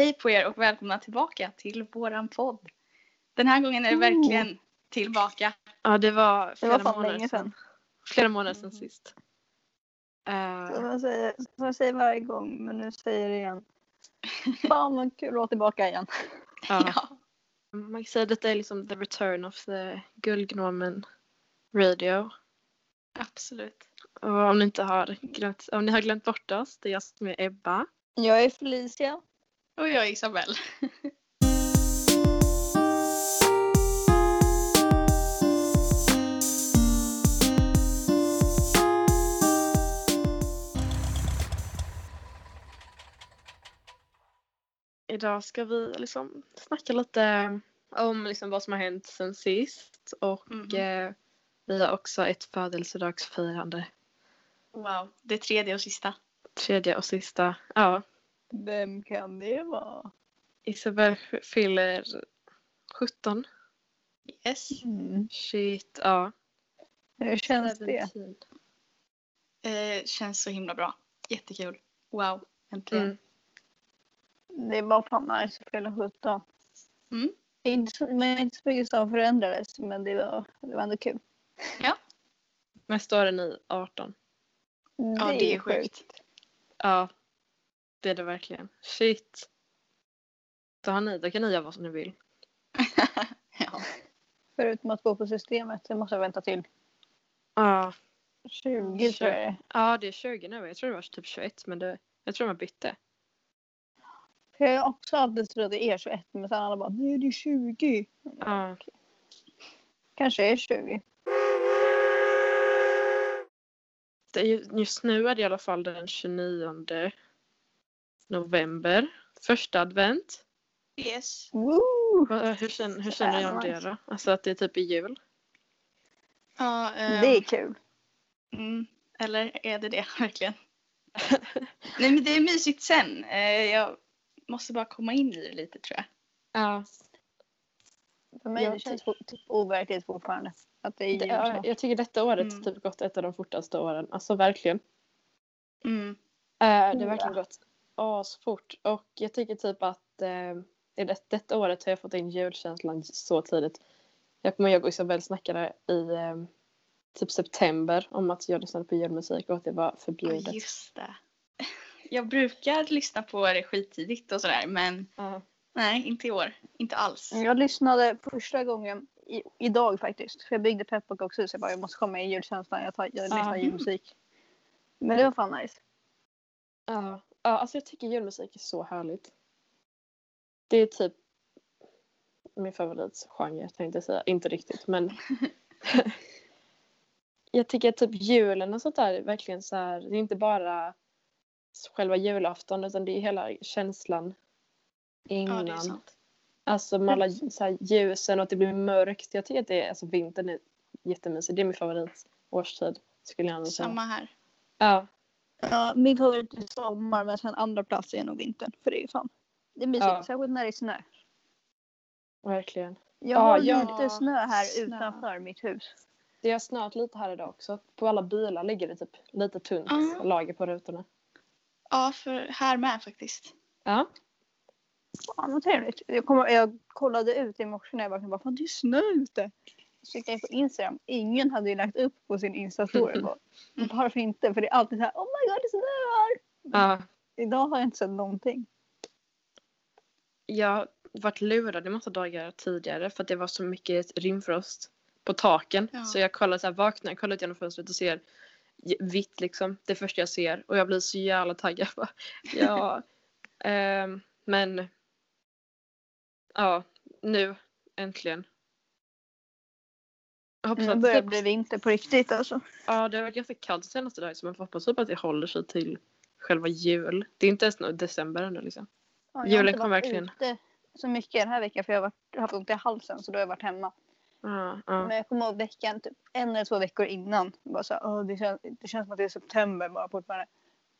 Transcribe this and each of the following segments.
Hej på er och välkomna tillbaka till våran podd. Den här gången är det verkligen tillbaka. Ja, det var flera månader sedan. Flera månader sedan sist. Som jag säger varje gång, men nu säger jag det igen. Fan vad kul att vara tillbaka igen. Ja. Man kan säga att detta är liksom the return of the Guldgnomen Radio. Absolut. Och om ni har glömt bort oss, det är jag som är Ebba. Jag är Felicia. Och jag är Isabel. Idag ska vi liksom snacka lite om liksom vad som har hänt sen sist. Och vi har också ett födelsedagsfirande. Wow, det tredje och sista, ja. Vem kan det vara? Isabel fyller 17. Yes. Shit, ja. Hur känns det? Känns så himla bra. Jättekul. Wow, äntligen. Det är bara fan nice att fylla 17. Inte så mycket som förändrades, men det var ändå kul. Ja. Nästa år är ni 18. Ja, det är sjukt. Ja. Det är det verkligen. Shit. Då kan ni göra vad som ni vill. Ja. Förutom att gå på systemet. Det måste jag vänta till. Ja. 20 tror jag. Ja, det är 20 nu. Jag tror det var typ 21. Men jag tror man bytte. Jag har också alltid trott att det är 21. Men sen alla bara, nu är det 20. Ja. Okej. Kanske är 20. Just nu är det i alla fall den 29 november. Första advent. Yes. Hur känner jag om det då? Alltså att det är typ i jul. Ja, det är kul. Eller är det verkligen? Nej, men det är mysigt sen. Jag måste bara komma in i det lite, tror jag. Ja. För mig känns det typ overkligt fortfarande. Att det är jul. Jag tycker detta året typ gått ett av de fortaste åren. Alltså verkligen. Det är verkligen gått asfort. Och jag tycker typ att detta året har jag fått in julkänslan så tidigt. Jag kommer ihåg och Isabel snackade i typ september om att jag lyssnade på julmusik och att det var förbjudet. Ja, just det. Jag brukar lyssna på det skittidigt och sådär, men nej, inte i år. Inte alls. Jag lyssnade första gången idag faktiskt. För jag byggde pepparkakshus, jag bara, jag måste komma i julkänslan. Jag lyssnar julmusik. Men det var fan nice. Ja. Ja, alltså jag tycker julmusik är så härligt. Det är typ min favoritgenre, tänkte jag säga. Inte riktigt, men jag tycker att typ julen och sånt där är verkligen så här, det är inte bara själva julafton, utan det är hela känslan innan. Ja, det är sant. Alltså med alla så här ljusen och att det blir mörkt. Jag tycker att det är, alltså vintern är jättemysig. Det är min favoritårstid, skulle jag säga. Samma här. Ja. Ja, min favorit är sommar, men sen andra plats är nog vintern. För det är ju fan. Det är mysigt, särskilt när det är snö. Verkligen. Jag har lite snö här utanför mitt hus. Det har snöat lite här idag också. På alla bilar ligger det typ lite tunt lager på rutorna. Ja, för här med faktiskt. Ja. Fan vad trevligt. Jag kollade ut i morse när jag bara, fan det är snö ute. Så gick jag på Instagram. Ingen hade ju lagt upp på sin Insta-story. Varför inte? För det är alltid så här, oh my god, det snöar! Idag har jag inte sett någonting. Jag har varit lurad en massa dagar tidigare för att det var så mycket rimfrost på taken. Ja. Så jag kollade så här, vaknade, kollade ut genom fönstret och ser vitt liksom. Det första jag ser. Och jag blir så jävla taggad. Ja, men ja, nu äntligen. Det börjar bli vinter på riktigt alltså. Ja, det har varit ganska kallt senaste dagen, så man får hoppas att det håller sig till själva jul. Det är inte ens december ännu liksom. Ja, julen kommer verkligen. Jag har inte varit så mycket den här veckan för jag har haft ont i halsen, så då har jag varit hemma. Men jag kommer ihåg veckan typ 1 eller 2 veckor innan. Bara så här, det känns som att det är september bara fortfarande.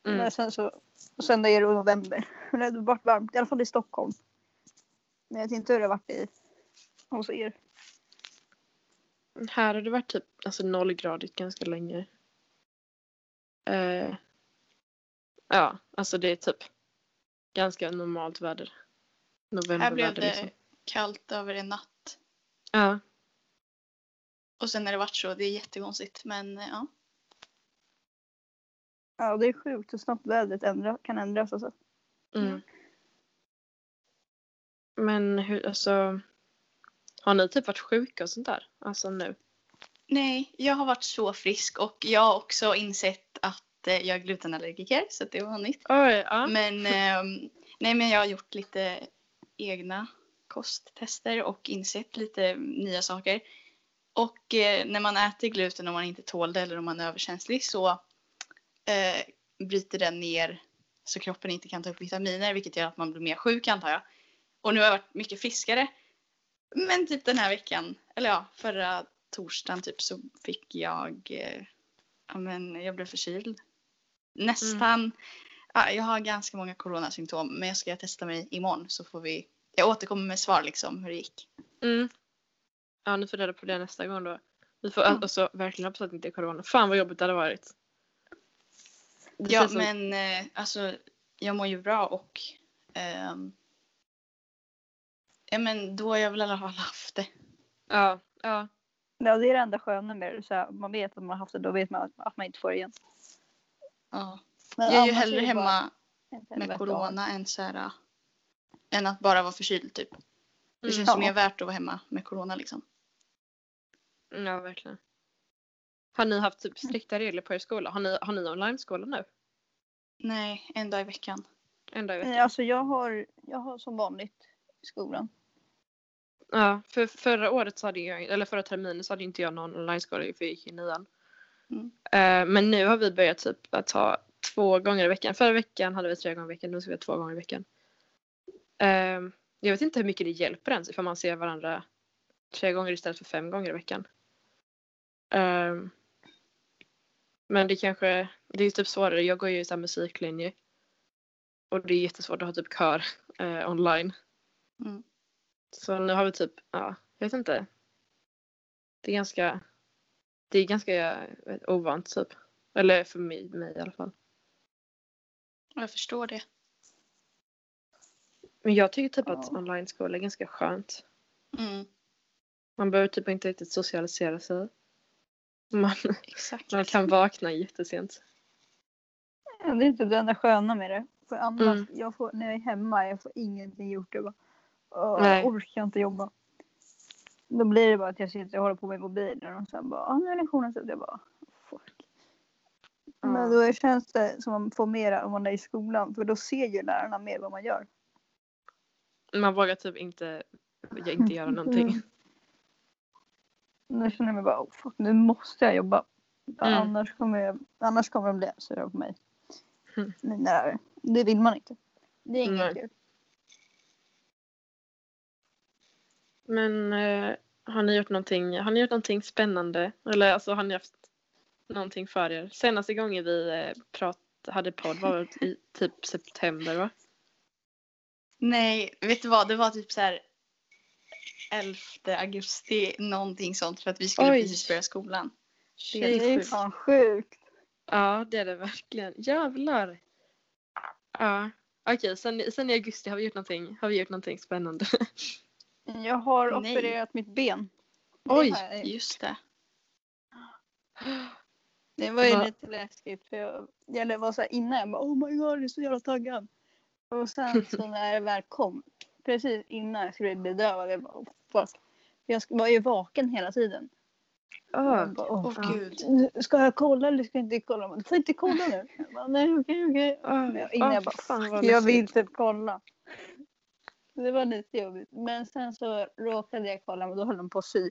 Men sen så, och sen är det november. Men det har varit varmt, i alla fall i Stockholm. Men jag vet inte hur det har varit hos er. Här har det varit typ alltså 0 gradigt ganska länge. Ja, alltså det är typ ganska normalt väder. november. Här blev det liksom kallt över en natt. Ja. Och sen när det varit så, det är jättekonstigt, men ja. Ja, det är sjukt hur snabbt vädret kan ändras alltså. Mm. Men hur, alltså, har ni typ varit sjuka och sånt där? Alltså nu? Nej, jag har varit så frisk och jag har också insett att jag är glutenallergiker, så det var nytt. Oj, ja. Men, nej, men jag har gjort lite egna kosttester och insett lite nya saker. Och när man äter gluten och man inte tål det eller om man är överkänslig så bryter den ner så kroppen inte kan ta upp vitaminer, vilket gör att man blir mer sjuk, antar jag. Och nu har jag varit mycket friskare. Men typ den här veckan, eller ja, förra torsdagen typ, så fick jag, jag blev förkyld. Nästan, jag har ganska många coronasymptom, men jag ska testa mig imorgon så får vi, jag återkommer med svar liksom hur det gick. Mm. Ja, nu får reda på det nästa gång då. Vi får alltså verkligen hoppas att det inte är corona. Fan vad jobbigt det hade varit. Det ja, men alltså jag mår ju bra och ja, men då har jag väl i alla fall haft det. Ja, ja. Ja, det är det enda sköna med det. Så här, man vet att man har haft det, då vet man att man inte får det igen. Ja. Men jag är ju hellre hemma med corona än, så här, än att bara vara förkyld typ. Det känns mer värt att vara hemma med corona liksom. Ja, verkligen. Har ni haft typ strikta regler på er skola? Har ni online-skola nu? Nej, en dag i veckan. En dag i veckan. Alltså jag har som vanligt i skolan. Ja, för förra terminen så hade inte jag någon online-skola för jag gick i 9:an. Mm. Men nu har vi börjat typ att ha 2 gånger i veckan. Förra veckan hade vi 3 gånger i veckan, nu ska vi ha 2 gånger i veckan. Jag vet inte hur mycket det hjälper ens ifall man ser varandra 3 gånger istället för 5 gånger i veckan. Men det är typ svårare. Jag går ju i så här musiklinje. Och det är jättesvårt att ha typ kör online. Mm. Så nu har vi typ, ja, jag vet inte. Det är ganska ovant typ. Eller för mig i alla fall. Jag förstår det. Men jag tycker typ att online-skola är ganska skönt. Mm. Man behöver typ inte riktigt socialisera sig. Man kan vakna jättesent. Ja, det är typ det enda sköna med det. För annars, när jag är hemma, jag får ingenting gjort. Jag orkar inte jobba. Då blir det bara att jag sitter och håller på med mobilen. Och sen bara, nu är lektionen slut. Jag bara, fuck. Mm. Men då känns det som man får mer om man är i skolan. För då ser ju lärarna mer vad man gör. Man vågar typ inte göra någonting. Nu känner jag mig bara, fuck, nu måste jag jobba. Annars kommer de bli sura på mig. Mina lärare. Det vill man inte. Det är inget kul. Men har ni gjort någonting spännande? Eller alltså, har ni haft någonting för er? Senaste gången vi hade podd var i typ september, va? Nej, vet du vad? Det var typ så här 11 augusti någonting sånt för att vi skulle precis börja skolan. Det är fan sjukt. Ja, det är det verkligen. Jävlar. Ja, okej. Sen i augusti har vi gjort någonting spännande. Jag har opererat mitt ben. Just det. Det var ju lite läskigt för jag var så här innan jag bara, oh my god, det är så jävla taggad. Och sen så när jag väl kom, precis innan jag skulle bli bedövad, jag var ju vaken hela tiden. Gud. Ska jag kolla eller ska jag inte kolla? Du får inte kolla nu. Jag bara, nej, okej. Innan jag bara, fan, jag vill inte kolla. Det var lite jobbigt. Men sen så råkade jag kolla, men då höll de på att sy.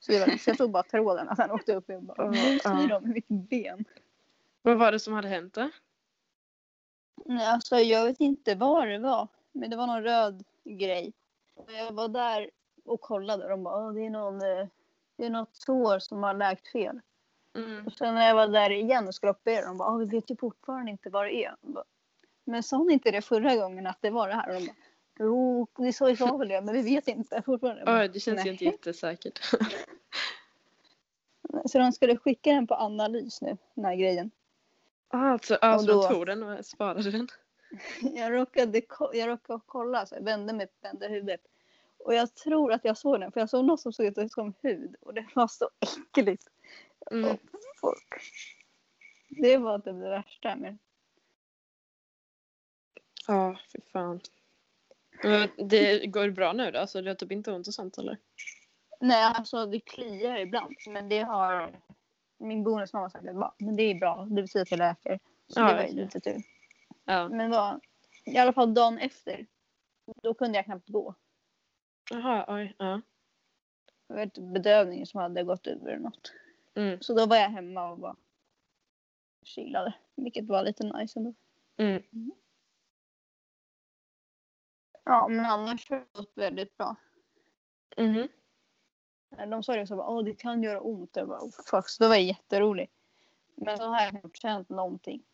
Så jag tog bara tråden och sen åkte upp och bara, syr de mitt ben. Vad var det som hade hänt då? Nej, alltså jag vet inte vad det var. Men det var någon röd grej. Och jag var där och kollade. Och de bara, det är något sår som har läkt fel. Mm. Och sen när jag var där igen och skulle operera. De bara, vi vet ju fortfarande inte vad det är. Bara, men sa ni inte det förra gången att det var det här? Och de bara, jo, ni sa väl det. Men vi vet inte fortfarande. Bara, det känns ju inte jättesäkert. Så de skulle skicka den på analys nu. Den här grejen. Alltså, jag tog den och sparade den. Jag råkade kolla, så jag vände huvudet. Och jag tror att jag såg den, för jag såg något som såg ut som hud. Och det var så äckligt. Mm. Det var typ det värsta. Men... ja, för fan. Det går bra nu då? Alltså, det har typ inte ont och sånt, eller? Nej, alltså det kliar ibland. Men det har... min bonusmamma sagt att bara, men det är bra. Det betyder att jag läker. Så ja, det var ju lite tur. Ja. Men då, i alla fall dagen efter, då kunde jag knappt gå. Jaha, oj, ja. Det var ett bedövning som hade gått över eller något. Mm. Så då var jag hemma och bara chillade. Vilket var lite nice ändå. Mm. Mm. Ja, men annars har det gått väldigt bra. Mm. De sa det så bara, det kan göra ont. Jag bara, fuck, så det var jätteroligt. Men så har jag inte känt någonting.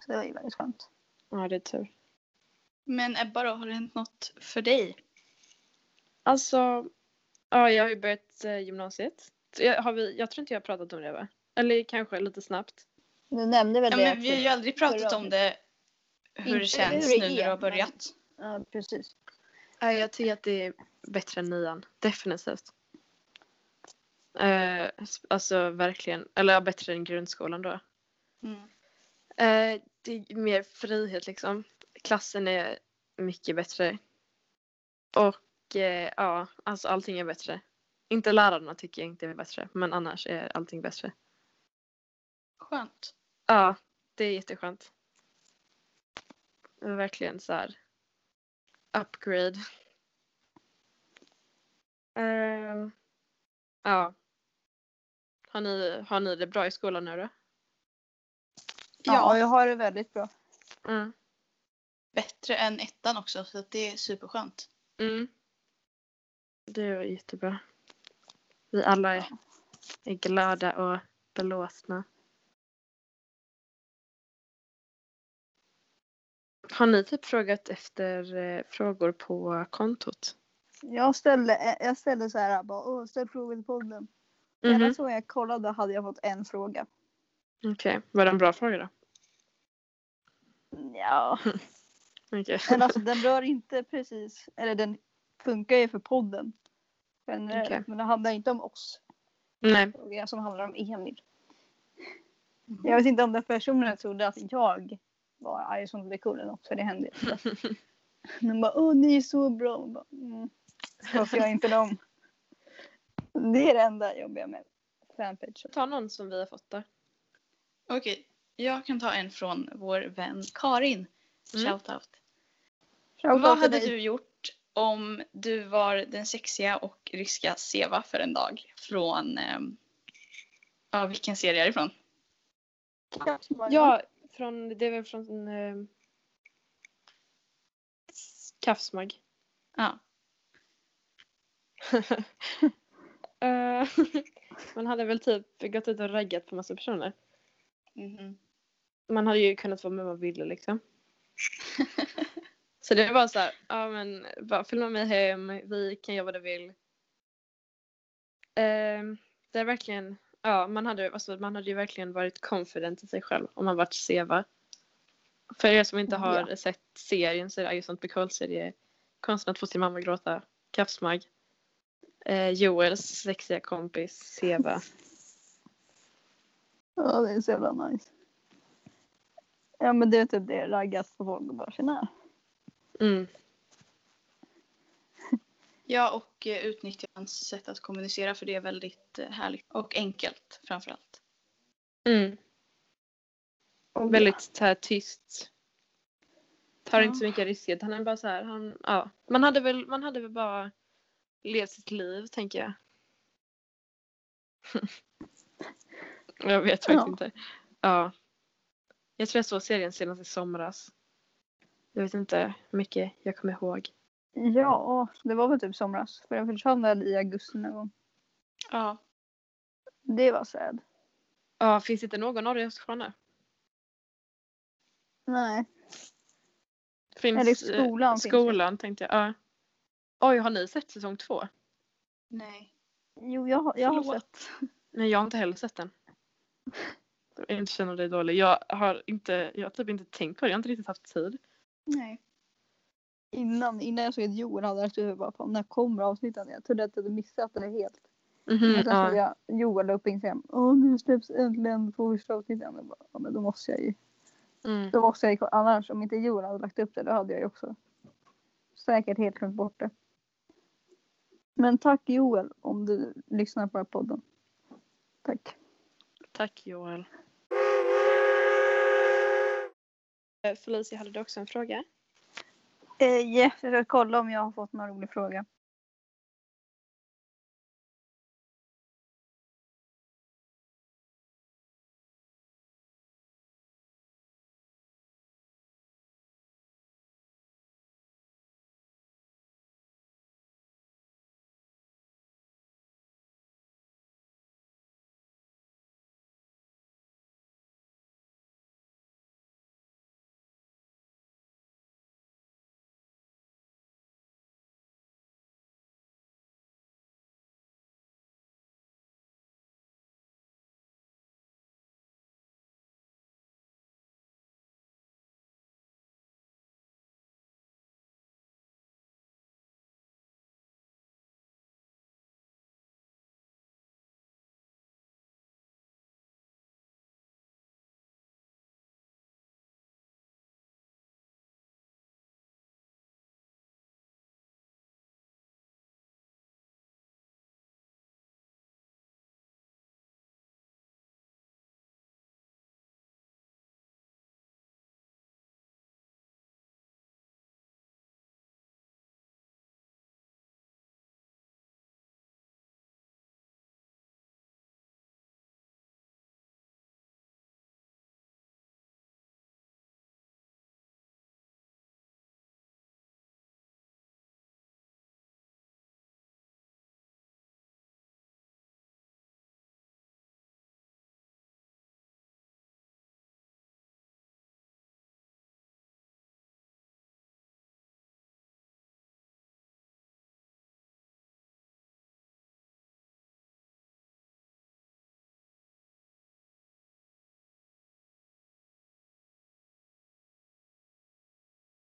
Så det var ju väldigt skönt. Ja, det är tur. Men Ebba då, har det hänt något för dig? Alltså, ja, jag har ju börjat gymnasiet. Jag tror inte jag har pratat om det, va? Eller kanske lite snabbt. Du nämnde väl det. Ja, men vi har ju aldrig pratat om det. Hur det känns hur det nu när du har börjat. Men, ja, precis. Ja, jag tycker att det är bättre än nian. Definitivt. Alltså, verkligen. Eller bättre än grundskolan då. Mm. Det är mer frihet liksom. Klassen är mycket bättre. Och ja, alltså allting är bättre. Inte lärarna tycker jag inte är bättre. Men annars är allting bättre. Skönt. Ja, det är jätteskönt. Verkligen så här. Upgrade. Ja. Har ni det bra i skolan nu då? Ja, jag har det väldigt bra. Mm. Bättre än ettan också, så att det är superskönt. Mm. Det var jättebra. Vi alla är glada och belåtna. Har ni typ frågat efter frågor på kontot? Jag ställde så här, bara, ställ frågor på podden. Mm-hmm. Ena så jag kollade hade jag fått en fråga. Okej, var det en bra fråga då? Ja. Okay. Men alltså den rör inte precis, eller den funkar ju för podden. Men det handlar inte om oss. Nej. Frågan som handlar om Emil. Mm. Jag vet inte om den personen trodde att jag var ijustwanttobecool eller något, för det hände ju. De bara, ni är så bra. Och bara, varför jag inte dem? Det är det enda jag jobbar med. Fanpage. Ta någon som vi har fått där. Okej, jag kan ta en från vår vän Karin. Shoutout. Vad hade du gjort om du var den sexiga och ryska Seva för en dag? Från, vilken serie är det ifrån? Ja, från Kaffsmack. Ja. Man hade väl typ gått ut och raggat på massa personer. Mm-hmm. Man hade ju kunnat vara med vad man ville liksom. Så det var så här, men bara följ med mig hem, vi kan göra vad du vill. Det är verkligen, man hade ju verkligen varit confident i sig själv om man varit Seva. För er som inte har sett serien så är det ijustwanttobecool-serie. Konsten att få sin mamma gråta, Kaffsmack. Joels sexiga kompis Seva. Ja, det är så jävla nice. Ja, men det är typ det. Raggas på folk och bara känna. Mm. Ja, och utnyttja hans sätt att kommunicera. För det är väldigt härligt. Och enkelt, framförallt. Mm. Och väldigt så här, tyst. Tar inte så mycket risker. Han är bara så här. Man hade väl bara levt sitt liv, tänker jag. Jag vet faktiskt inte. Ja. Jag tror jag såg serien senast i somras. Jag vet inte mycket jag kommer ihåg. Ja, det var väl typ somras. För den försvann i augusti någon gång. Ja. Det var sad. Ja, finns inte någon av det skönare? Nej. Finns, eller skolan tänkte jag. Ja. Oj, har ni sett säsong 2? Nej. Jo, jag har sett. Nej, jag har inte heller sett den. inte känner dig dålig. Jag har typ inte tänkt på det. Jag har inte riktigt haft tid. Nej. Innan jag såg att Joel hade lagt ut, bara, när kommer avsnittet? Jag trodde att jag hade missat det helt. Mm-hmm, så såg jag Joel upp på Instagram. Nu släpps äntligen på första avsnittet. Jag bara, men då måste jag ju. Mm. Då måste jag ju. Annars, om inte Joel hade lagt upp det, då hade jag ju också säkert helt klart bort det. Men tack Joel om du lyssnar på podden. Tack. Tack Joel. Felicia, hade du också en fråga? Ja, jag ska kolla om jag har fått någon rolig fråga.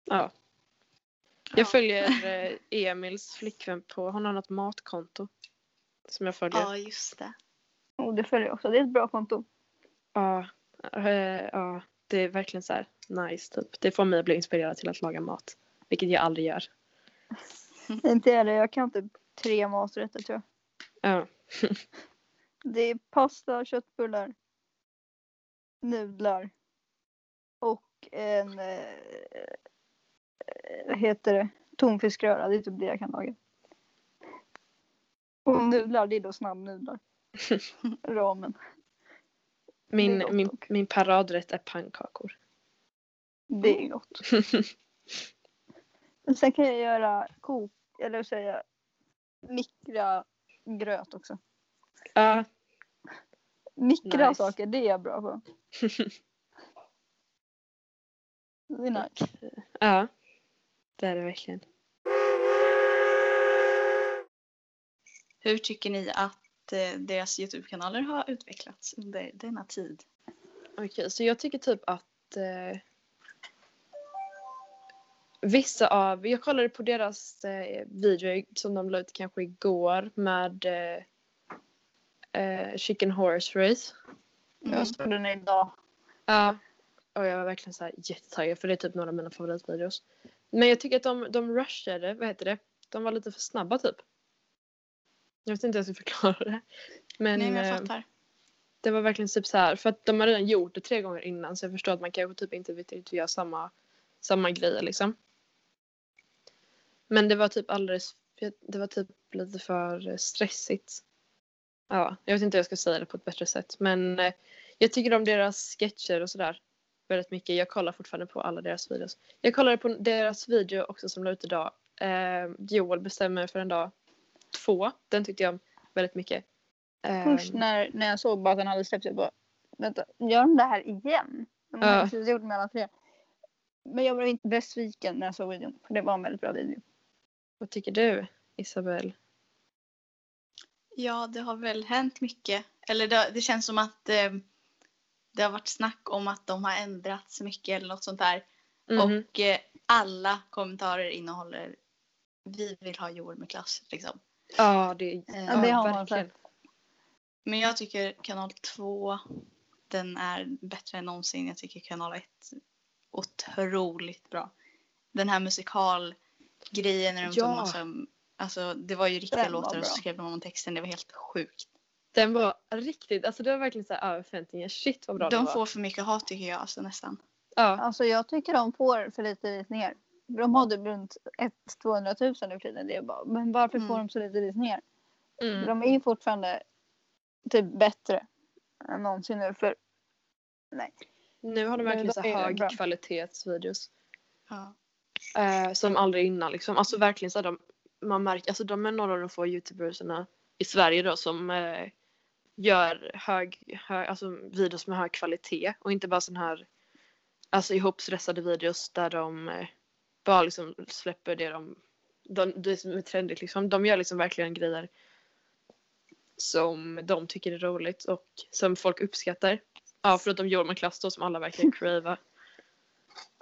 Ja. Jag följer Emils flickvän på. Hon har något matkonto som jag följer. Ja, just det. Det följer jag också. Det är ett bra konto. Ja, det är verkligen så här nice typ. Det får mig att bli inspirerad till att laga mat, vilket jag aldrig gör. Inte heller. Jag kan typ 3 maträtter tror jag. Ja. Det är pasta, köttbullar, nudlar och en heter det? Tonfiskröra. Det är typ det jag kan laga. Och nudlar, det är då snabbnudlar. Ramen. Min paradrätt är pannkakor. Det är gott. Sen kan jag göra mikra gröt också. Ja. Mikra nice. Saker, det är jag bra på. Det är nice. Ja. Det är det verkligen. Hur tycker ni att deras YouTube-kanaler har utvecklats under denna tid? Okej, så jag tycker typ att jag kollade på deras video som de la ut kanske igår med Chicken Horse Race. Jag såg den idag. Ja, och jag var verkligen så här jättetaggad för det är typ några av mina favoritvideos. Men jag tycker att de rushade, de var lite för snabba typ. Jag vet inte hur jag ska förklara det. Men jag fattar. Det var verkligen typ så här, för att de har redan gjort det 3 gånger innan, så jag förstår att man kanske typ inte vet göra samma grejer liksom. Men det var typ lite för stressigt. Ja, jag vet inte hur jag ska säga det på ett bättre sätt, men jag tycker om deras sketcher och sådär. Väldigt mycket. Jag kollar fortfarande på alla deras videos. Jag kollade på deras video också som la ut idag. Joel bestämmer för en dag 2. Den tyckte jag om väldigt mycket. Först när jag såg bara att den hade släppt, jag bara, vänta, gör de det här igen? De har precis gjort med alla 3. Men jag var inte besviken när jag såg videon, för det var en väldigt bra video. Vad tycker du, Isabel? Ja, det har väl hänt mycket. Eller det känns som att det har varit snack om att de har ändrats mycket eller något sånt där. Mm. Och alla kommentarer innehåller vi vill ha jord med klass liksom. Ja, det har man verkligen. Men jag tycker kanal 2 den är bättre än någonsin. Jag tycker kanal 1 otroligt bra. Den här musikalgrejen när de tog massa, alltså det var ju riktiga låtar och så skrev de om texten. Det var helt sjukt. Den var riktigt, alltså det var verkligen så här över förväntningar. Shit vad bra de var. De får för mycket hat tycker jag, alltså nästan. Ja. Alltså jag tycker de får för lite visningar. De hade runt 100-200 000 i friden. Det är bara, men varför får de så lite visningar? Mm. De är ju fortfarande typ bättre än någonsin nu för nej. Nu har de verkligen så högkvalitetsvideos. Ja. Som aldrig innan liksom. Alltså verkligen så här, man märker, alltså de är några av de få youtubersarna i Sverige då som gör alltså videos med hög kvalitet och inte bara sån här alltså ihopstressade videos där de bara liksom släpper det det som är trendigt liksom. De gör liksom verkligen grejer som de tycker är roligt och som folk uppskattar. Ja, förutom jord med klass då som alla verkligen cravar.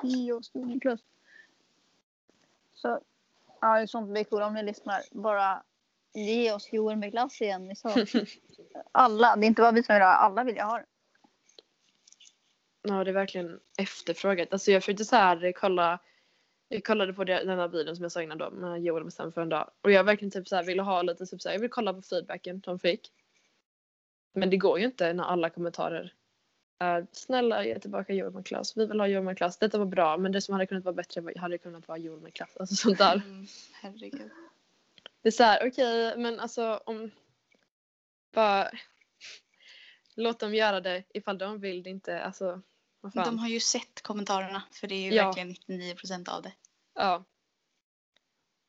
Just med klass. Så ja, det är sånt blir kul om ni lyssnar. Bara ge oss jord med klass igen. Ni sa. Alla, det är inte bara vi som vill ha, alla vill jag ha. Ja, det är verkligen efterfrågat. Alltså jag försökte så här jag kollade på den här videon som jag sa innan då med Joel bestämde för en dag. Och jag verkligen typ så här ville ha lite typ så här, jag vill kolla på feedbacken de fick. Men det går ju inte när alla kommentarer är snälla ge tillbaka Joel med klass. Vi vill ha Joel med klass. Detta var bra, men det som hade kunnat vara bättre hade kunnat vara Joel med klass. Alltså sånt där. Herregud. Det är så här, okej, men alltså om bara låt dem göra det ifall de vill det inte, alltså vad fan. De har ju sett kommentarerna för det är ju verkligen 99% av det. Ja.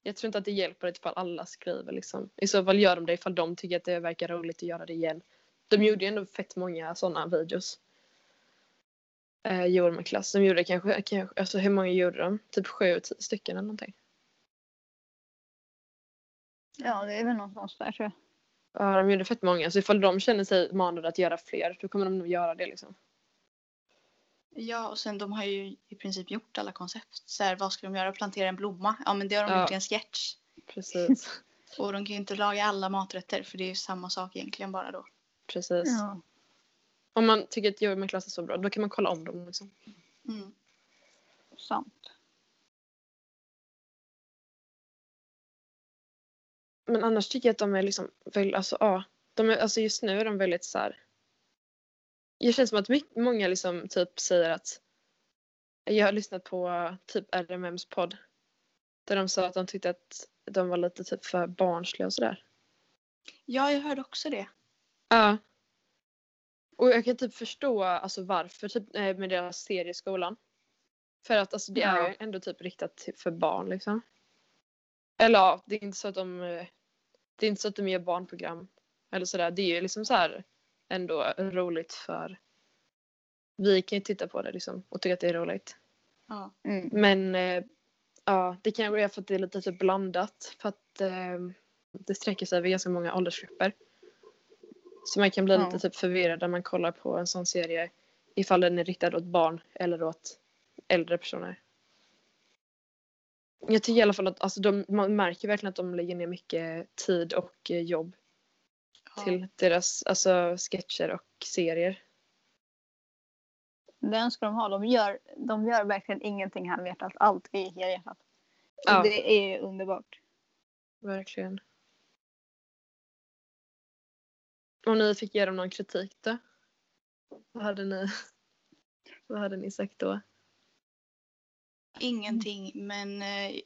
Jag tror inte att det hjälper ifall alla skriver liksom. I så fall gör de det ifall de tycker att det verkar roligt att göra det igen. De gjorde ju ändå fett många sådana videos. Joel med klass. De gjorde kanske alltså hur många gjorde de? Typ 7 stycken eller någonting. Ja, det är väl någonstans där tror jag. Ja, de gjorde fett många. Så ifall de känner sig manade att göra fler, då kommer de nog göra det liksom. Ja, och sen de har ju i princip gjort alla koncept. Så här, vad ska de göra? Plantera en blomma? Ja, men det har de gjort i en sketch. Precis. Och de kan ju inte laga alla maträtter, för det är ju samma sak egentligen bara då. Precis. Ja. Om man tycker att jord med klass är så bra, då kan man kolla om dem liksom. Mm. Sant. Men annars tycker jag att de är liksom väl, alltså de är, alltså just nu är de väldigt så här. Jag känns som att många liksom typ säger att jag har lyssnat på typ RMMs podd där de sa att de tyckte att de var lite typ för barnsliga och sådär. Ja, jag hörde också det. Ja. Och jag kan typ förstå alltså varför typ med deras serieskolan. För att alltså det är ju ändå typ riktat för barn liksom. Eller ja, det är inte så att det är inte så att de gör barnprogram eller sådär. Det är ju liksom så här ändå roligt för vi kan ju titta på det liksom och tycka att det är roligt. Ja. Mm. Men ja, det kan vara för att det är lite typ blandat för att det sträcker sig över ganska många åldersgrupper. Så man kan bli lite typ förvirrad när man kollar på en sån serie ifall den är riktad åt barn eller åt äldre personer. Jag tycker i alla fall att alltså, man märker verkligen att de lägger ner mycket tid och jobb till deras alltså, sketcher och serier. Den ska de ha. De gör verkligen ingenting halvhjärtat. Allt är helhjärtat. Ja. Det är underbart. Verkligen. Om ni fick ge dem någon kritik då? Vad hade ni sagt då? Ingenting, men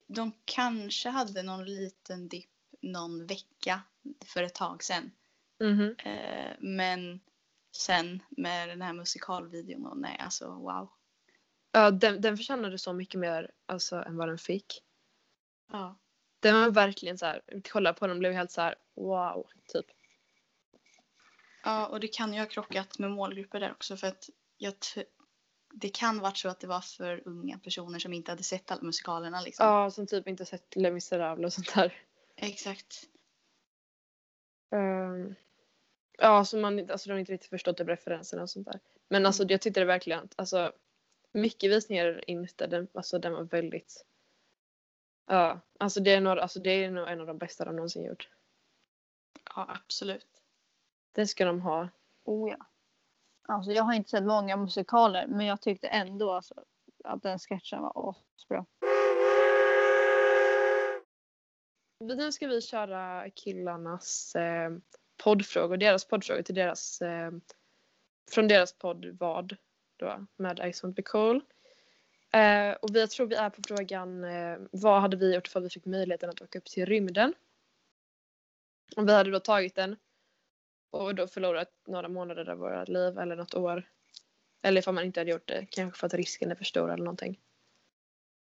de kanske hade någon liten dipp någon vecka för ett tag sedan. Mm-hmm. Men sen med den här musikalvideon och nej, alltså wow. Ja, den förtjänade så mycket mer alltså, än vad den fick. Ja. Den var verkligen så här, kolla på den blev helt så här wow, typ. Ja, och det kan ju ha krockat med målgrupper där också för att det kan vara så att det var för unga personer som inte hade sett alla musikalerna liksom. Ja, som typ inte sett Les Misérables och sånt där. Exakt. Ja, så man alltså de har inte riktigt förstått referenserna och sånt där. Men alltså jag tyckte det verkligen, alltså mycket visningar inställde, alltså den var väldigt, ja, alltså det är nog en av de bästa de någonsin gjort. Ja, absolut. Det ska de ha. Oh ja. Alltså jag har inte sett många musikaler, men jag tyckte ändå alltså att den sketchen var asbra. Nu ska vi köra killarnas poddfrågor, deras poddfrågor till deras från deras podd vad då med ijustwanttobecool. Och vi tror vi är på frågan vad hade vi gjort för vi fick möjligheten att åka upp till rymden. Och vi hade då tagit den och då förlorat några månader av våra liv eller något år. Eller ifall man inte hade gjort det, kanske för att risken är för stor eller någonting.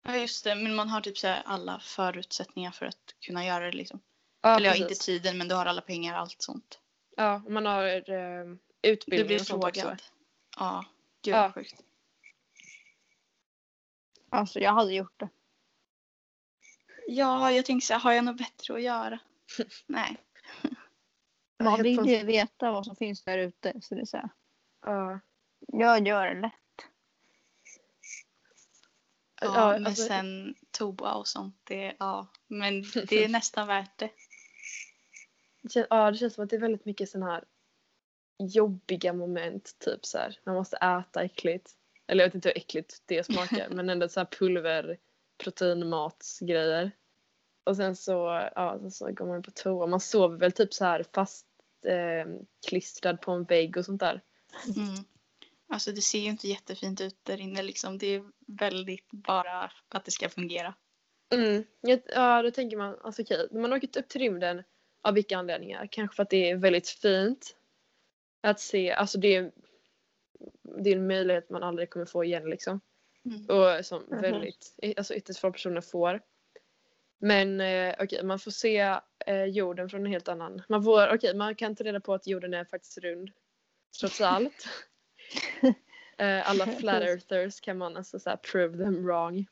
Ja just det, men man har typ så här alla förutsättningar för att kunna göra det liksom. Ja, eller precis. Ja, inte tiden men du har alla pengar och allt sånt. Ja, och man har utbildning och sånt också. Ja, gud vad sjukt. Alltså jag hade gjort det. Ja, jag tänkte så här, har jag något bättre att göra? Nej. Man vill ju veta vad som finns där ute så det är så här. Ja. Jag gör det lätt. Ja, men alltså, sen toa och sånt det, ja, men det är nästan värt det. Ja, det känns som att det är väldigt mycket sån här jobbiga moment typ så här. Man måste äta äckligt. Eller jag vet inte hur äckligt det smakar, men ändå så här pulver, proteinmatsgrejer. Och sen så, ja, så går man på toa. Man sover väl typ så här fast klistrad på en vägg och sånt där. Mm. Alltså det ser ju inte jättefint ut där inne liksom. Det är väldigt bara att det ska fungera. Mm. Ja, då tänker man, alltså okej. När man har åkt upp till rymden, av vilka anledningar? Kanske för att det är väldigt fint att se. Alltså det är en möjlighet man aldrig kommer få igen liksom. Mm. Och som väldigt, alltså ytterst få personer får. Men okej, man får se jorden från en helt annan. Man får, okej, man kan ta reda på att jorden är faktiskt rund. Trots allt. Alla flat earthers kan man alltså så här prove them wrong.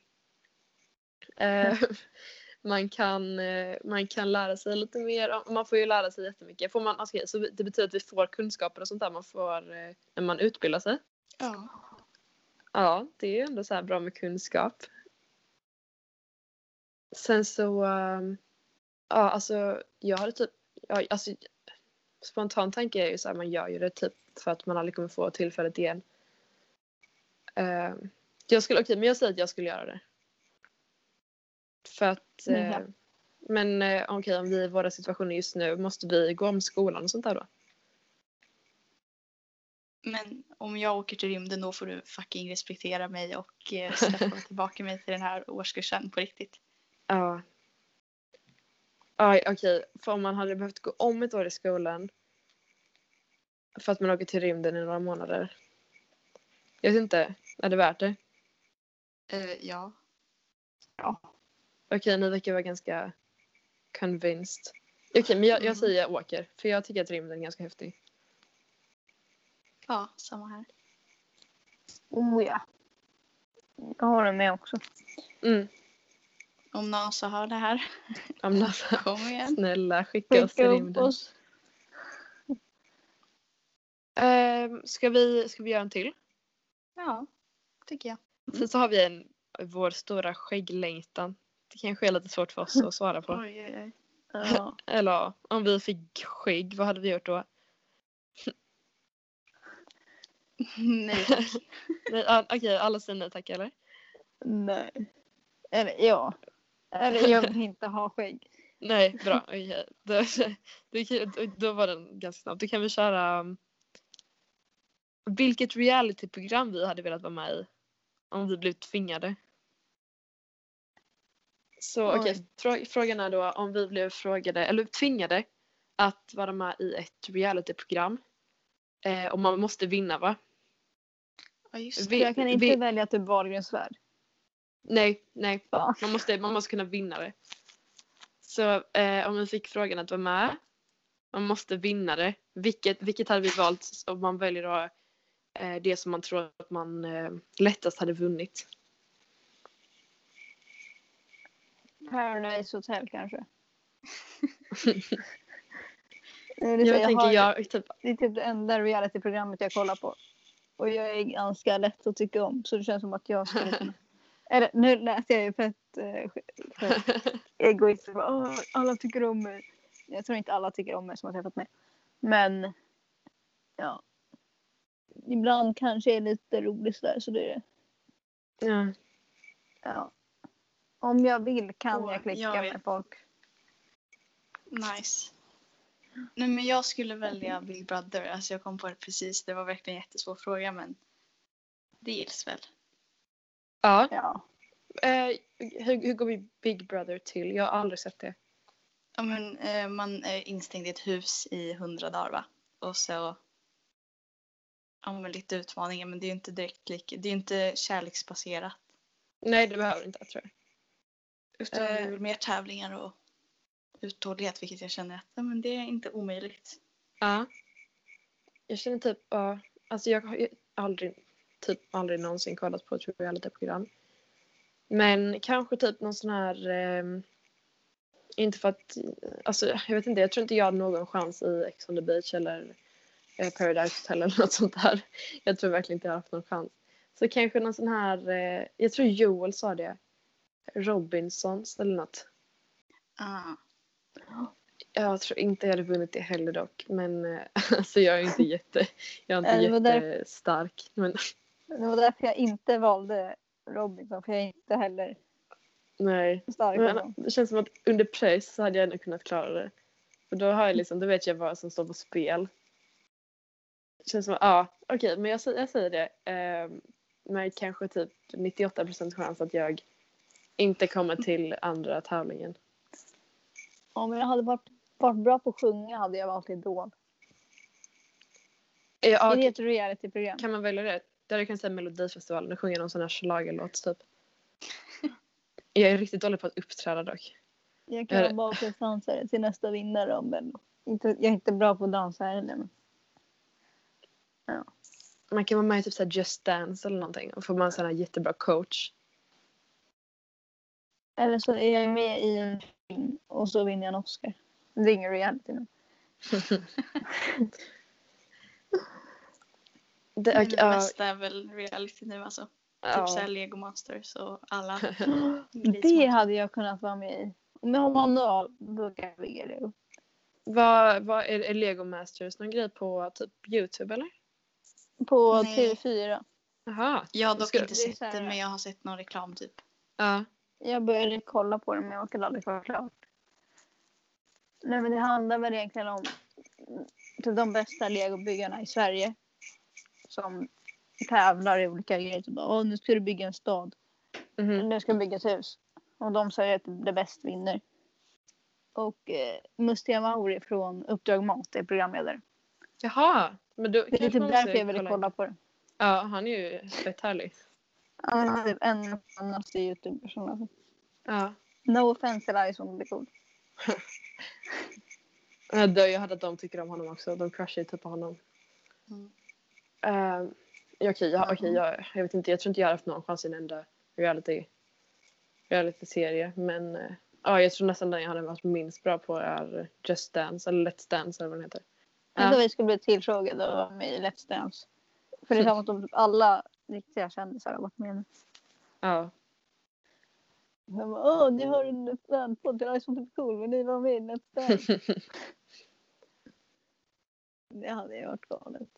Man kan lära sig lite mer. Man får ju lära sig jättemycket. Får man, alltså, så det betyder att vi får kunskaper och sånt där man får när man utbildar sig. Ja. Ja, det är ju ändå så här bra med kunskap. Sen så ja, alltså jag hade typ, ja, alltså spontan tanke är ju så här, man gör ju det typ för att man aldrig kommer få tillfället igen. Jag skulle, okej, men jag säger att jag skulle göra det. För att men okej, om vi i våra situationer just nu måste vi gå om skolan och sånt där då. Men om jag åker till rymden då får du fucking respektera mig och släppa tillbaka mig till den här årskursen på riktigt. Ja. Ja, okej. För om man hade behövt gå om ett år i skolan för att man åker till rymden i några månader. Jag vet inte. Är det värt det? Ja. Ja. Okej, ni verkar vara ganska convinced. Okej, men jag säger jag åker. För jag tycker att rymden är ganska häftig. Ja, samma här. Oh ja. Jag håller med också. Mm. Om NASA har det här. Om NASA. Kom igen. Snälla, skicka oss till rymden. Oss. Ska vi göra en till? Ja, tycker jag. Sen så har vi vår stora skägglängtan. Det kanske är lite svårt för oss att svara på. Oj. Ja. Eller om vi fick skägg, vad hade vi gjort då? Nej. Okej, alla säger nej tack, eller? Nej. Eller ja. Eller jag vill inte ha skägg. Nej, bra. Okay. Då var den ganska snabb. Då kan vi köra vilket realityprogram vi hade velat vara med i om vi blev tvingade. Så okej, frågan är då om vi blev frågade eller tvingade att vara med i ett realityprogram och man måste vinna, va? Ja, just det. Jag kan inte välja typ Wahlgrens värld. Nej. Man måste kunna vinna det. Så om vi fick frågan att vara med, man måste vinna det. Vilket hade vi valt om man väljer då, det som man tror att man lättast hade vunnit? Paradise Hotel kanske. Det är typ det enda realityprogrammet jag kollar på. Och jag är ganska lätt att tycka om. Så det känns som att jag skulle... Eller, nu läser jag ju fett egoistiskt. Alla tycker om mig. Jag tror inte alla tycker om mig som har träffat mig. Men, ja. Ibland kanske jag är lite rolig sådär. Så det är det. Ja. Ja. Om jag vill kan jag klicka med folk. Nice. Nej, men jag skulle välja Big Brother. Alltså jag kom på det precis. Det var verkligen en jättesvår fråga, men det gills väl. Ja. Hur går vi Big Brother till? Jag har aldrig sett det. Ja, men man är instängd i ett hus i 100 dagar, va? Och så använder lite utmaningar, men det är ju inte direkt det är inte kärleksbaserat. Nej, det behöver inte, jag tror jag. Utan det är väl mer tävlingar och uthållighet, vilket jag känner att men det är inte omöjligt. Ja. Jag känner typ alltså jag har ju aldrig någonsin kollat på ett reality-program. Men kanske typ någon sån här inte för att alltså jag vet inte, jag tror inte jag hade någon chans i Ex on the Beach eller Paradise Hotel eller något sånt där. Jag tror verkligen inte jag har haft någon chans. Så kanske någon sån här jag tror Joel sa det, Robinsons eller något. Jag tror inte jag hade vunnit det heller dock. Men alltså jag är inte jättestark. Men... Det var därför jag inte valde Robinson. För jag är inte heller stark. Men det känns som att under press så hade jag ändå kunnat klara det. För då har jag liksom, då vet jag vad som står på spel. Det känns som att, okej, men jag säger det. Men kanske typ 98% chans att jag inte kommer till andra tävlingen. Om jag hade varit bra på att sjunga hade jag valt Idol. Det är ett reality-program. Kan man välja det? Där du kan säga Melodifestivalen och sjunga någon sån här slagelåt typ. Jag är riktigt dålig på att uppträda dock. Jag kan vara bakgrundsdansare till nästa vinnare om den. Jag är inte bra på att dansa här heller. Ja. Man kan vara med i typ såhär Just Dance eller någonting. Och får man en sån här jättebra coach. Eller så är jag med i en film och så vinner jag en Oscar. Det är ingen reality nu. Det mesta är väl reality nu alltså. Typ såhär Lego Masters och alla. Det hade jag kunnat vara med i. Men om man då kan jag bygga det upp. Vad är Lego Masters? Någon grej på typ YouTube eller? På TV4. Jaha. Jag har dock inte sett det, men jag har sett någon reklam typ. Ja. Jag började kolla på det, men jag orkade aldrig vara klart. Nej, men det handlar väl egentligen om de bästa legobyggarna i Sverige. Som tävlar i olika grejer. Typ, nu ska du bygga en stad. Mm-hmm. Nu ska du bygga ett hus. Och de säger att det bäst vinner. Och Mustafa Auri från Uppdrag Mat är programledare. Jaha. Men då, det är typ därför jag ville kolla på det. Ja, han är ju fett härlig. Han är typ en annan youtuber som No offense till dig som blir cool. Jag hade att de tycker om honom också. De crushar typ på honom. Jag vet inte. Jag tror inte jag har haft någon chans i en enda reality-serie. Men jag tror nästan den jag hade varit minst bra på är Just Dance. Eller Let's Dance eller vad den heter. Jag tror vi skulle bli tillfrågade och vara med i Let's Dance. För det är samma som alla... riktiga kändisar har varit med. Ja. Jag bara, ni har en fan på det är som typ cool, men ni var med nästan. Det hade ju varit galet.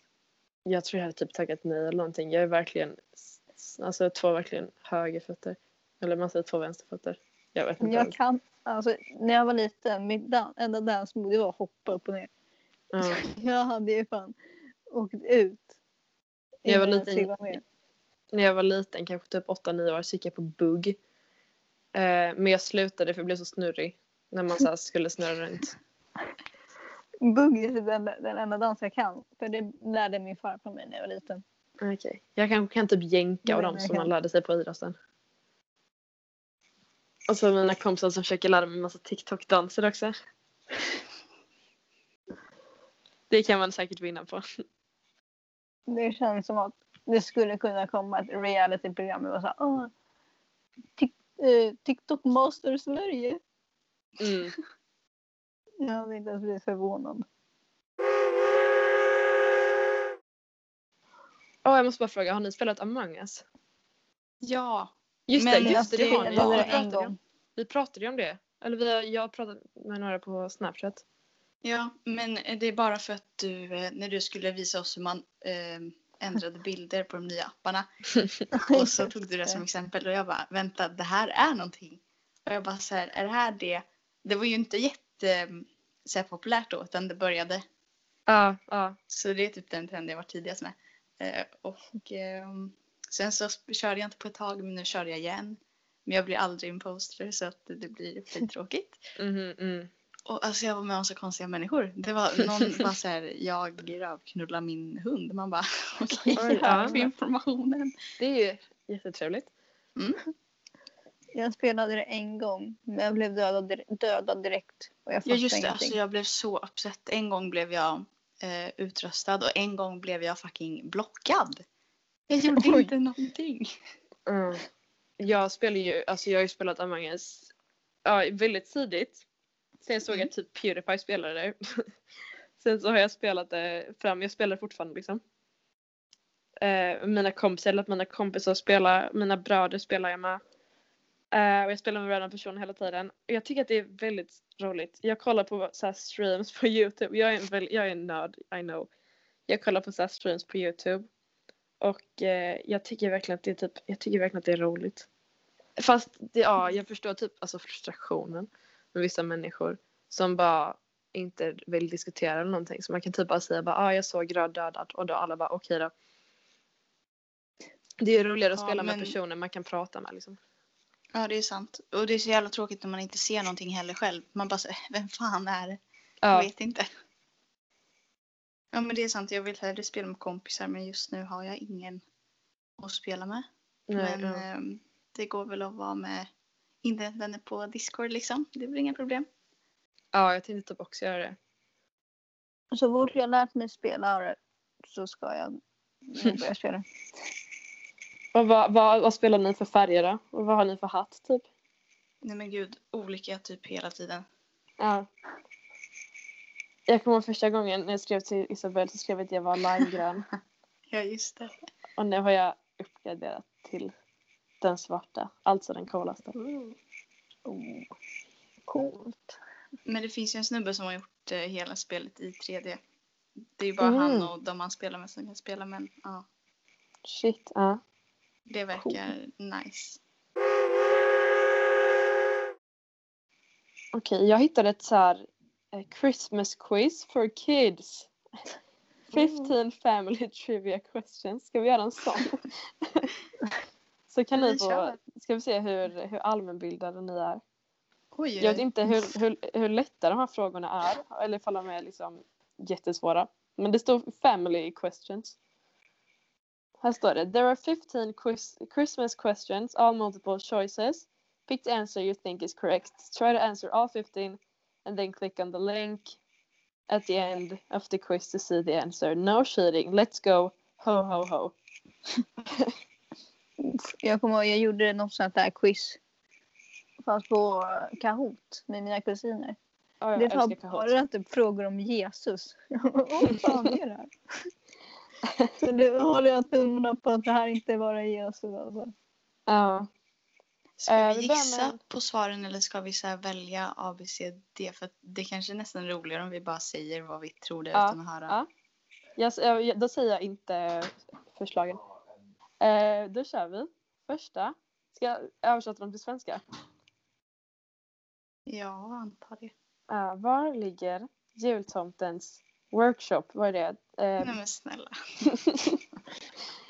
Jag tror jag hade typ tagit nej eller någonting. Jag är verkligen, alltså två verkligen högerfötter. Eller man säger två vänsterfötter. Jag vet inte. Jag kan, alltså när jag var liten, mitt enda dansmod var att hoppa upp och ner. Ja. Jag hade ju fan åkt ut. När jag var liten, kanske typ 8-9 år, så gick jag på bugg. Men jag slutade för jag blev så snurrig när man så skulle snurra runt. Bugg är den enda dansen jag kan. För det lärde min farfar mig när jag var liten. Okej. Jag kan typ jänka av dem som man lärde sig på idrotten. Och så mina kompisar som försöker lära mig en massa TikTok-danser också. Det kan man säkert vinna på. Det känns som att det skulle kunna komma ett reality-program och så TikTok Master Sverige. Mm. Jag hade inte ens blivit förvånad. Jag måste bara fråga, har ni spelat Among Us? Ja. Just det, har ni. Vi pratade ju om det. Eller jag pratade med några på Snapchat. Ja, men det är bara för att du, när du skulle visa oss hur man ändrade bilder på de nya apparna. Och så tog du det som exempel. Och jag bara, vänta, det här är någonting. Och jag bara så här, är det här det? Det var ju inte så här populärt då, utan det började. Ja. Så det är typ den trenden jag var tidigast med. Sen så körde jag inte på ett tag, men nu kör jag igen. Men jag blir aldrig imposter, så att det blir tråkigt. Och alltså jag var med om så konstiga människor. Det var någon bara så här, jag gravknullade min hund. Man bara, okej, här är informationen. Det är ju jättetrevligt. Mm. Jag spelade det en gång, men jag blev dödad direkt. Och jag fattade ingenting. Alltså jag blev så uppsatt. En gång blev jag utröstad och en gång blev jag fucking blockad. Jag gjorde inte någonting. Mm. Jag har ju spelat Among Us väldigt tidigt. Sen jag såg jag typ PewDiePie spelade där. Sen så har jag spelat det fram. Jag spelar fortfarande liksom. Mina kompisar spelar. Mina bröder spelar jag med. Och jag spelar med varandra person hela tiden. Och jag tycker att det är väldigt roligt. Jag kollar på så här streams på YouTube. Jag är en nörd, I know. Jag kollar på så här streams på YouTube. Och jag tycker verkligen att det är roligt. Fast jag förstår typ alltså frustrationen med vissa människor som bara inte vill diskutera eller någonting. Så man kan typ bara säga jag såg röd dödad, och då alla bara okej då. Det är roligare att spela med personer man kan prata med liksom. Ja, det är sant. Och det är så jävla tråkigt när man inte ser någonting heller själv. Man bara säger, vem fan är det? Jag vet inte. Ja, men det är sant. Jag vill hellre spela med kompisar, men just nu har jag ingen att spela med. Nej, det går väl att vara med internetvänner på Discord liksom. Det blir inga problem. Ja, jag tänkte typ också göra det. Så fort jag lärt mig spela så ska jag börja spela. Och vad spelar ni för färger då? Och vad har ni för hatt typ? Nej men gud, olika typ hela tiden. Ja. Jag kommer ihåg första gången när jag skrev till Isabel så skrev jag att jag var limegrön. Ja just det. Och nu har jag uppgraderat till den svarta. Alltså den coolaste. Mm. Oh. Coolt. Men det finns ju en snubbe som har gjort hela spelet i 3D. Det är ju bara han och de man spelar med som kan spela med. Ja. Shit, ja. Det verkar nice. Okej, jag hittade ett så här Christmas quiz for kids. 15 family trivia questions. Ska vi göra en sån? Så kan ni få, ska vi se hur allmänbildade ni är. Oj. Jag vet inte hur lätta de här frågorna är. Eller ifall de är liksom jättesvåra. Men det står family questions. Här står det. There are 15 Christmas questions, all multiple choices. Pick the answer you think is correct. Try to answer all 15 and then click on the link at the end of the quiz to see the answer. No cheating. Let's go. Ho, ho, ho. Jag kommer ihåg, jag gjorde något sånt här quiz. Fast på Kahoot med mina kusiner. Oh, jag älskar Kahoot. Det var bara frågor om Jesus. Fan är det här? Så nu håller jag tummarna på att det här inte bara är Jesus alltså. Ja. Ska vi gissa på svaren eller ska vi så här välja A, B, C, D? För att det kanske är nästan roligare om vi bara säger vad vi tror det utan att höra. Ja. Då säger jag inte förslagen. Då kör vi. Första. Ska jag översätta dem till svenska? Ja, antar det. Var ligger jultomtens workshop? Vad är det? Nej men snälla.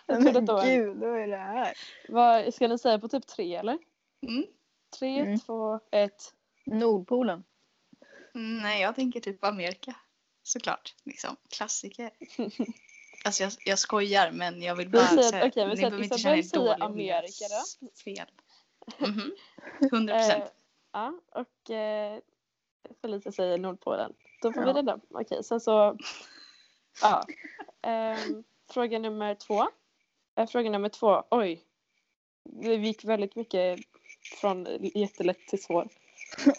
Men gud, vad är det här? Vad ska ni säga på typ 3 eller? 3, 2, 1. Nordpolen. Nej, jag tänker typ Amerika. Såklart, liksom klassiker. Alltså jag skojar, men jag vill bara säga att ni behöver inte känna er dålig. Amerika då? Fel. 100%. Ja, och Felicia säger Nordpolen. Då får vi det då. Okej, sen så... Ja. Fråga nummer två. Oj. Det gick väldigt mycket från jättelätt till svår.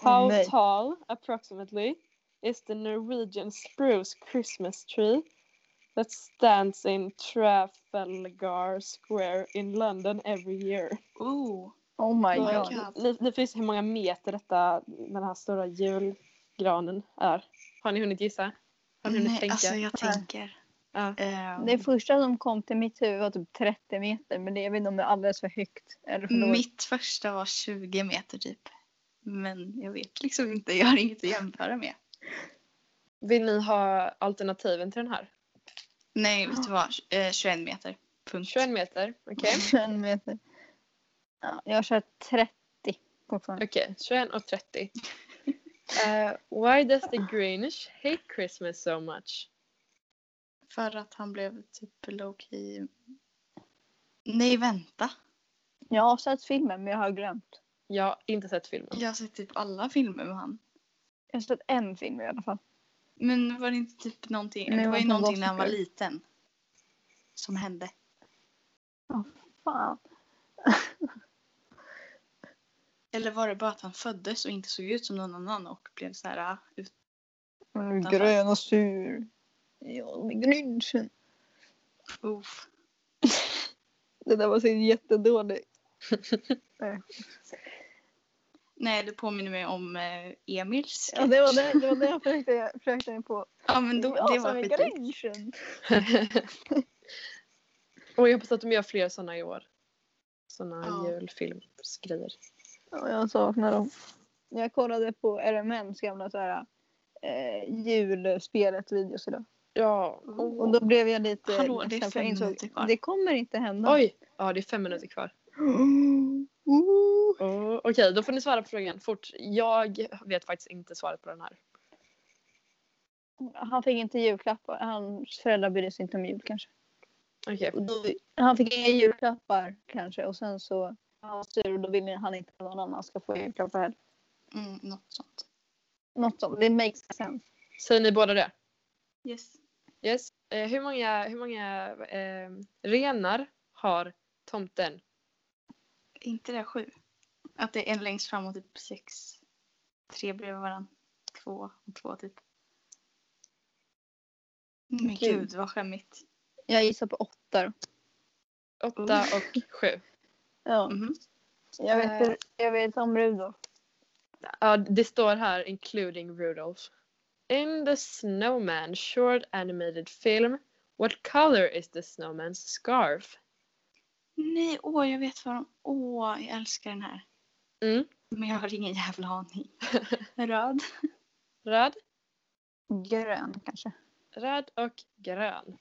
How tall, approximately, is the Norwegian Spruce Christmas tree? Let's Dance in Trafalgar Square in London every year. Ooh. Oh my god. Det finns hur många meter den här stora julgranen är. Har ni hunnit gissa? Har ni hunnit tänka? Alltså jag tänker. Ja. Det första som kom till mitt huvud var typ 30 meter. Men det är väl om det är alldeles för högt. Eller för mitt första var 20 meter typ. Men jag vet liksom inte. Jag har inget att jämföra med. Vill ni ha alternativen till den här? Nej, vet du vad? 21 meter. Punkt. 21 meter, okej. 21 meter. Ja, jag kör 30 fortfarande. Okej, 21 och 30. Why does the Grinch hate Christmas so much? För att han blev typ low-key. Nej, vänta. Jag har sett filmen, men jag har glömt. Jag har inte sett filmen. Jag har sett typ alla filmer med han. Jag har sett en film i alla fall. Men var det inte typ någonting? Nej, det var ju någonting när han var liten. Som hände. Åh, fan. Eller var det bara att han föddes och inte såg ut som någon annan och blev så här ut. Grön och sur. Ja, med Grinchen. Uff. Det där var så jättedåligt. Nej, det påminner mig om Emils. Ja, det var det jag försökte mig på. Ja, men då, det var Grinchen. Och jag hoppas att de gör fler sådana i år. Sådana julfilmsgrejer. Ja, jag saknar dem. Jag kollade på RMNs gamla såhär julspelet videos idag. Ja. Och då blev jag lite... Hallå, det är 5 minuter kvar. Det kommer inte hända. Oj, ja det är 5 minuter kvar. Okej, då får ni svara på frågan fort. Jag vet faktiskt inte svaret på den här. Han fick inte julklappar. Hans föräldrar brydde sig inte om jul kanske. Okej. Okay. Han fick inga julklappar kanske. Och sen så han styr och då vill han inte att någon annan ska få julklappar heller. Mm, något sånt. Det makes sense. Säger ni båda det? Yes. Hur många renar har tomten? Inte det 7. Att det är en längst fram och typ 6. 3 bredvid varann. 2 och 2 typ. Men gud vad skämmigt. Jag gissar på 8 då. 8 och 7. Ja. Mm-hmm. Jag vet om Rudolf. Ja, det står här including Rudolf. In the Snowman short animated film, what color is the snowman's scarf? Nej, jag vet vad de... jag älskar den här. Mm. Men jag har ingen jävla aning. Röd? Grön kanske. Röd och grön.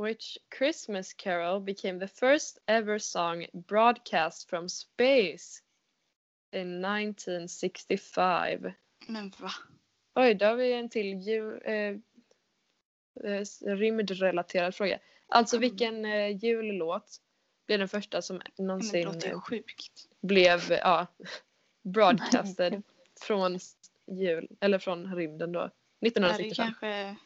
Which Christmas carol became the first ever song broadcast from space in 1965? Men va? Oj, då har vi en till rymdrelaterad fråga. Alltså vilken jullåt blev den första som någonsin blev broadcastad från jul eller från rymden då 1965. Kanske...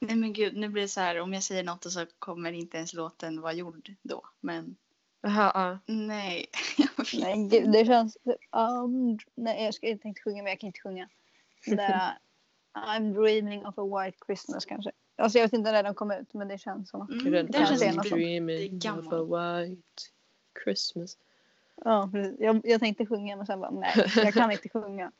Nej men gud, nu blir det så här om jag säger något så kommer inte ens låten vara gjord då, men nej. Nej gud, det känns nej jag tänkte sjunga men jag kan inte sjunga. Där I'm dreaming of a white Christmas kanske. Alltså jag vet inte när den kom ut men det känns som det känns dreaming of a white Christmas. Ja, jag tänkte sjunga men sen bara nej, jag kan inte sjunga.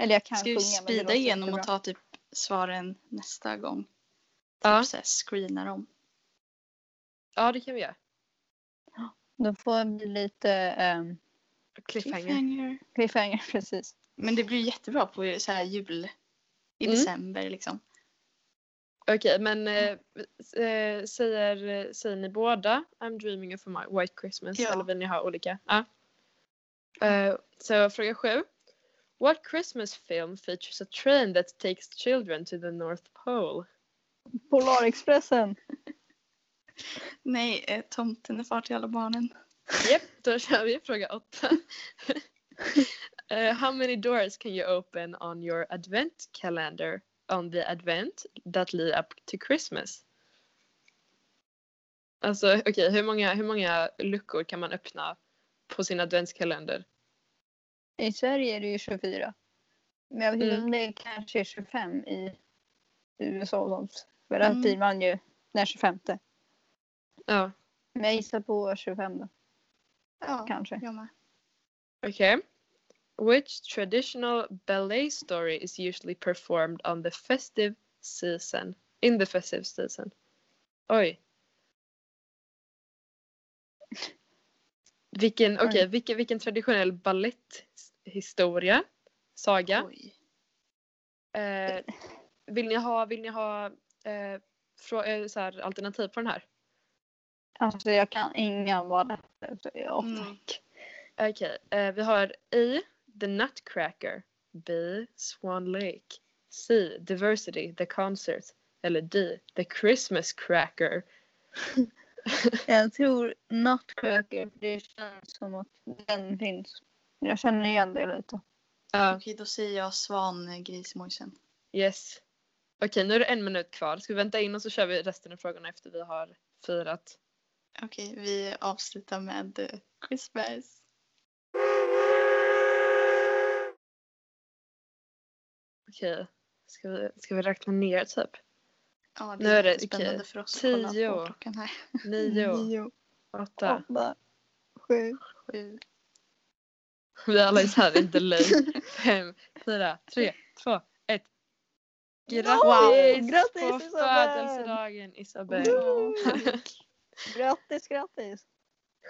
Eller jag kan sjunga men ska vi speeda igenom och ta typ svaren nästa gång? Ja. Så screenar dem. Ja, det kan vi göra. Då får vi lite cliffhanger, precis. Men det blir jättebra på så här jul i december liksom. Okej, men säger ni båda I'm dreaming of my white Christmas eller vill ni ha olika? Ja. Så fråga 7. What Christmas film features a train that takes children to the North Pole? Polarexpressen. Nej, tomten är far till alla barnen. Japp, då kör vi fråga 8. How many doors can you open on your advent calendar on the advent that lead up to Christmas? Alltså, okej, hur många luckor kan man öppna på sin adventskalender? I Sverige är det ju 24. Men jag vet inte om det kanske är 25 i i USA och sånt. För den firar man ju när 25. Ja. Men jag gissar på 25 då. Ja, kanske. Jag med. Okej. Okay. Which traditional ballet story is usually performed on the festive season? In the festive season. Oj. Vilken traditionell balletthistoria? Saga? Oj. Vill ni ha alternativ på den här? Alltså jag kan inga balletter. Okej. Vi har A. The Nutcracker. B. Swan Lake. C. Diversity. The Concert. Eller D. The Christmas Cracker. Jag tror Nutcracker. Det känns som att den finns. Jag känner igen det lite. Okej, då säger jag svangrismojsen. Yes. Okej, nu är det 1 minut kvar. Ska vi vänta in och så kör vi resten av frågorna efter vi har firat. Okej, vi avslutar med Christmas. Okej, ska vi räkna ner typ? Ja, det är spännande för oss att kolla på klockan här. 9, 8, 7. Vi alla är så här i delay. 5, 4, 3, 2, 1. Grattis på födelsedagen, Isabel. Wow. Grattis.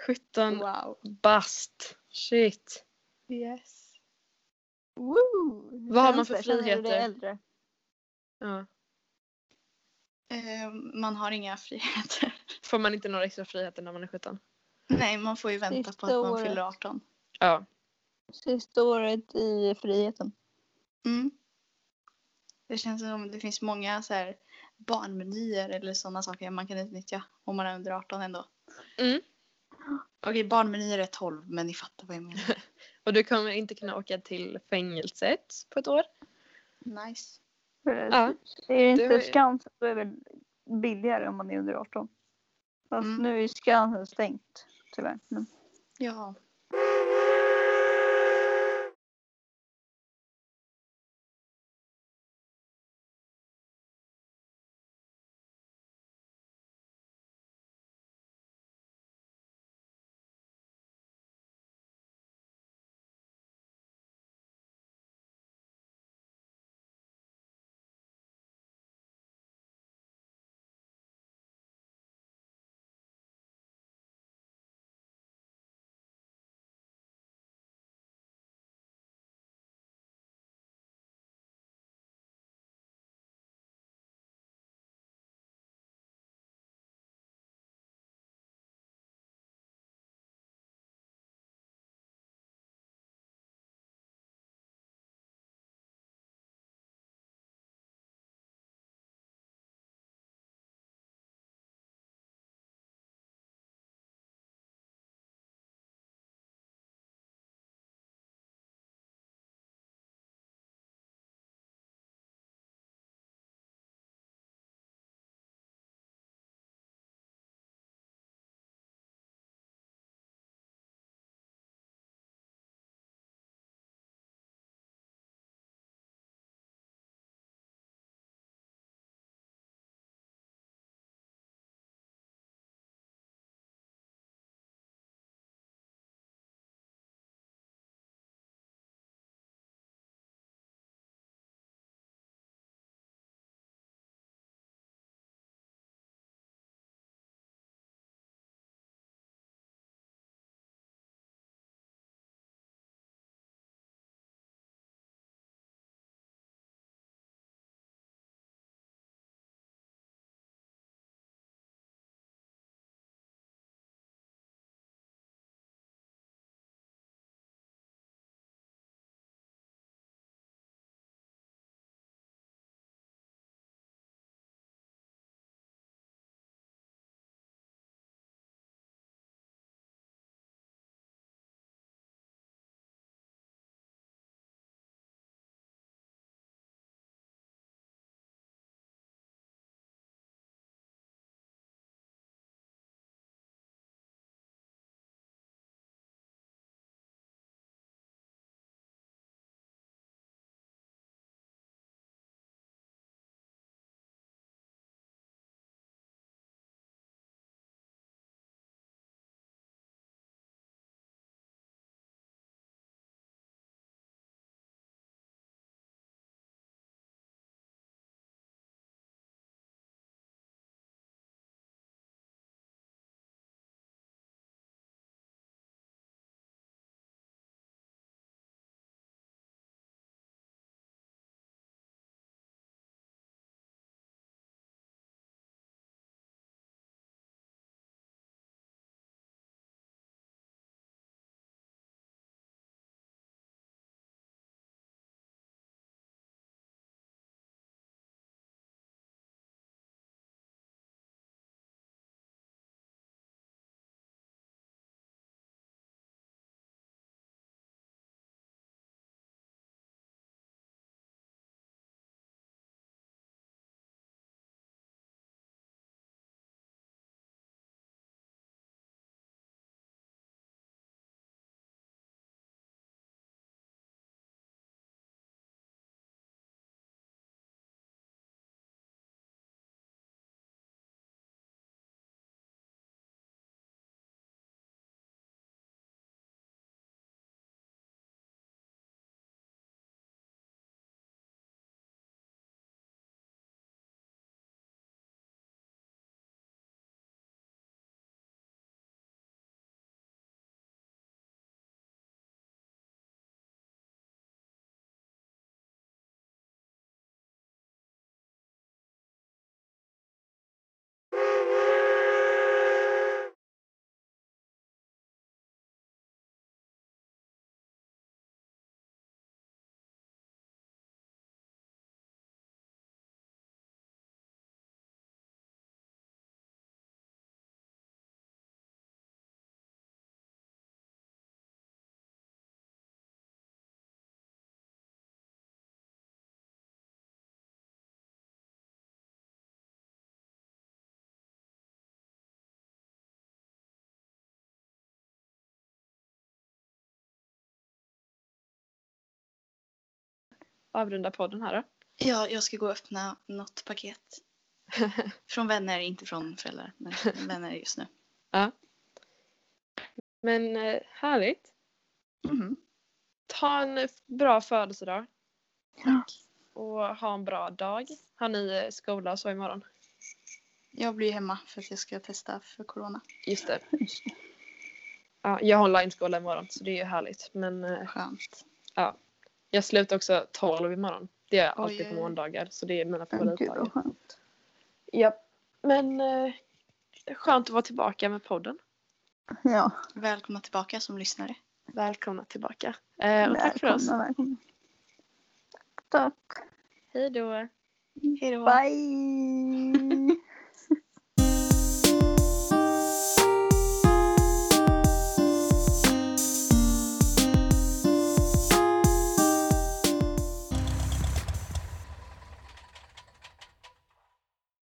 17 wow. Bast. Shit. Yes. Woo. Vad har man för friheter? Ja. Man har inga friheter. Får man inte några extra friheter när man är 17? Nej, man får ju vänta på att man fyller 18. Ja. Sista året i friheten. Mm. Det känns som det finns många så här barnmenyer eller sådana saker man kan utnyttja om man är under 18 ändå. Mm. Okej, barnmenyer är 12, men ni fattar vad jag menar. Och du kommer inte kunna åka till fängelset på ett år. Nice. Ja. Det är inte Skans över billigare om man är under 18. Fast nu är Skans stängt tyvärr. Mm. Ja. avrunda podden här då. Ja, jag ska gå och öppna något paket. Från vänner, inte från föräldrar. Men vänner just nu. Ja. Men härligt. Mm. Ta en bra födelsedag. Ja. Och ha en bra dag. Har ni skola så imorgon? Jag blir hemma för att jag ska testa för corona. Just det. Ja, jag har online-skola imorgon så det är ju härligt. Men, skönt. Ja. Jag slutar också 12 imorgon. Det är alltid på måndagar så det är mina favoritdagar. Skönt. Ja, men skönt att vara tillbaka med podden. Ja. Välkomna tillbaka som lyssnare. Välkomna tillbaka. Och tack för oss. Välkomna. Tack. Hej då. Bye.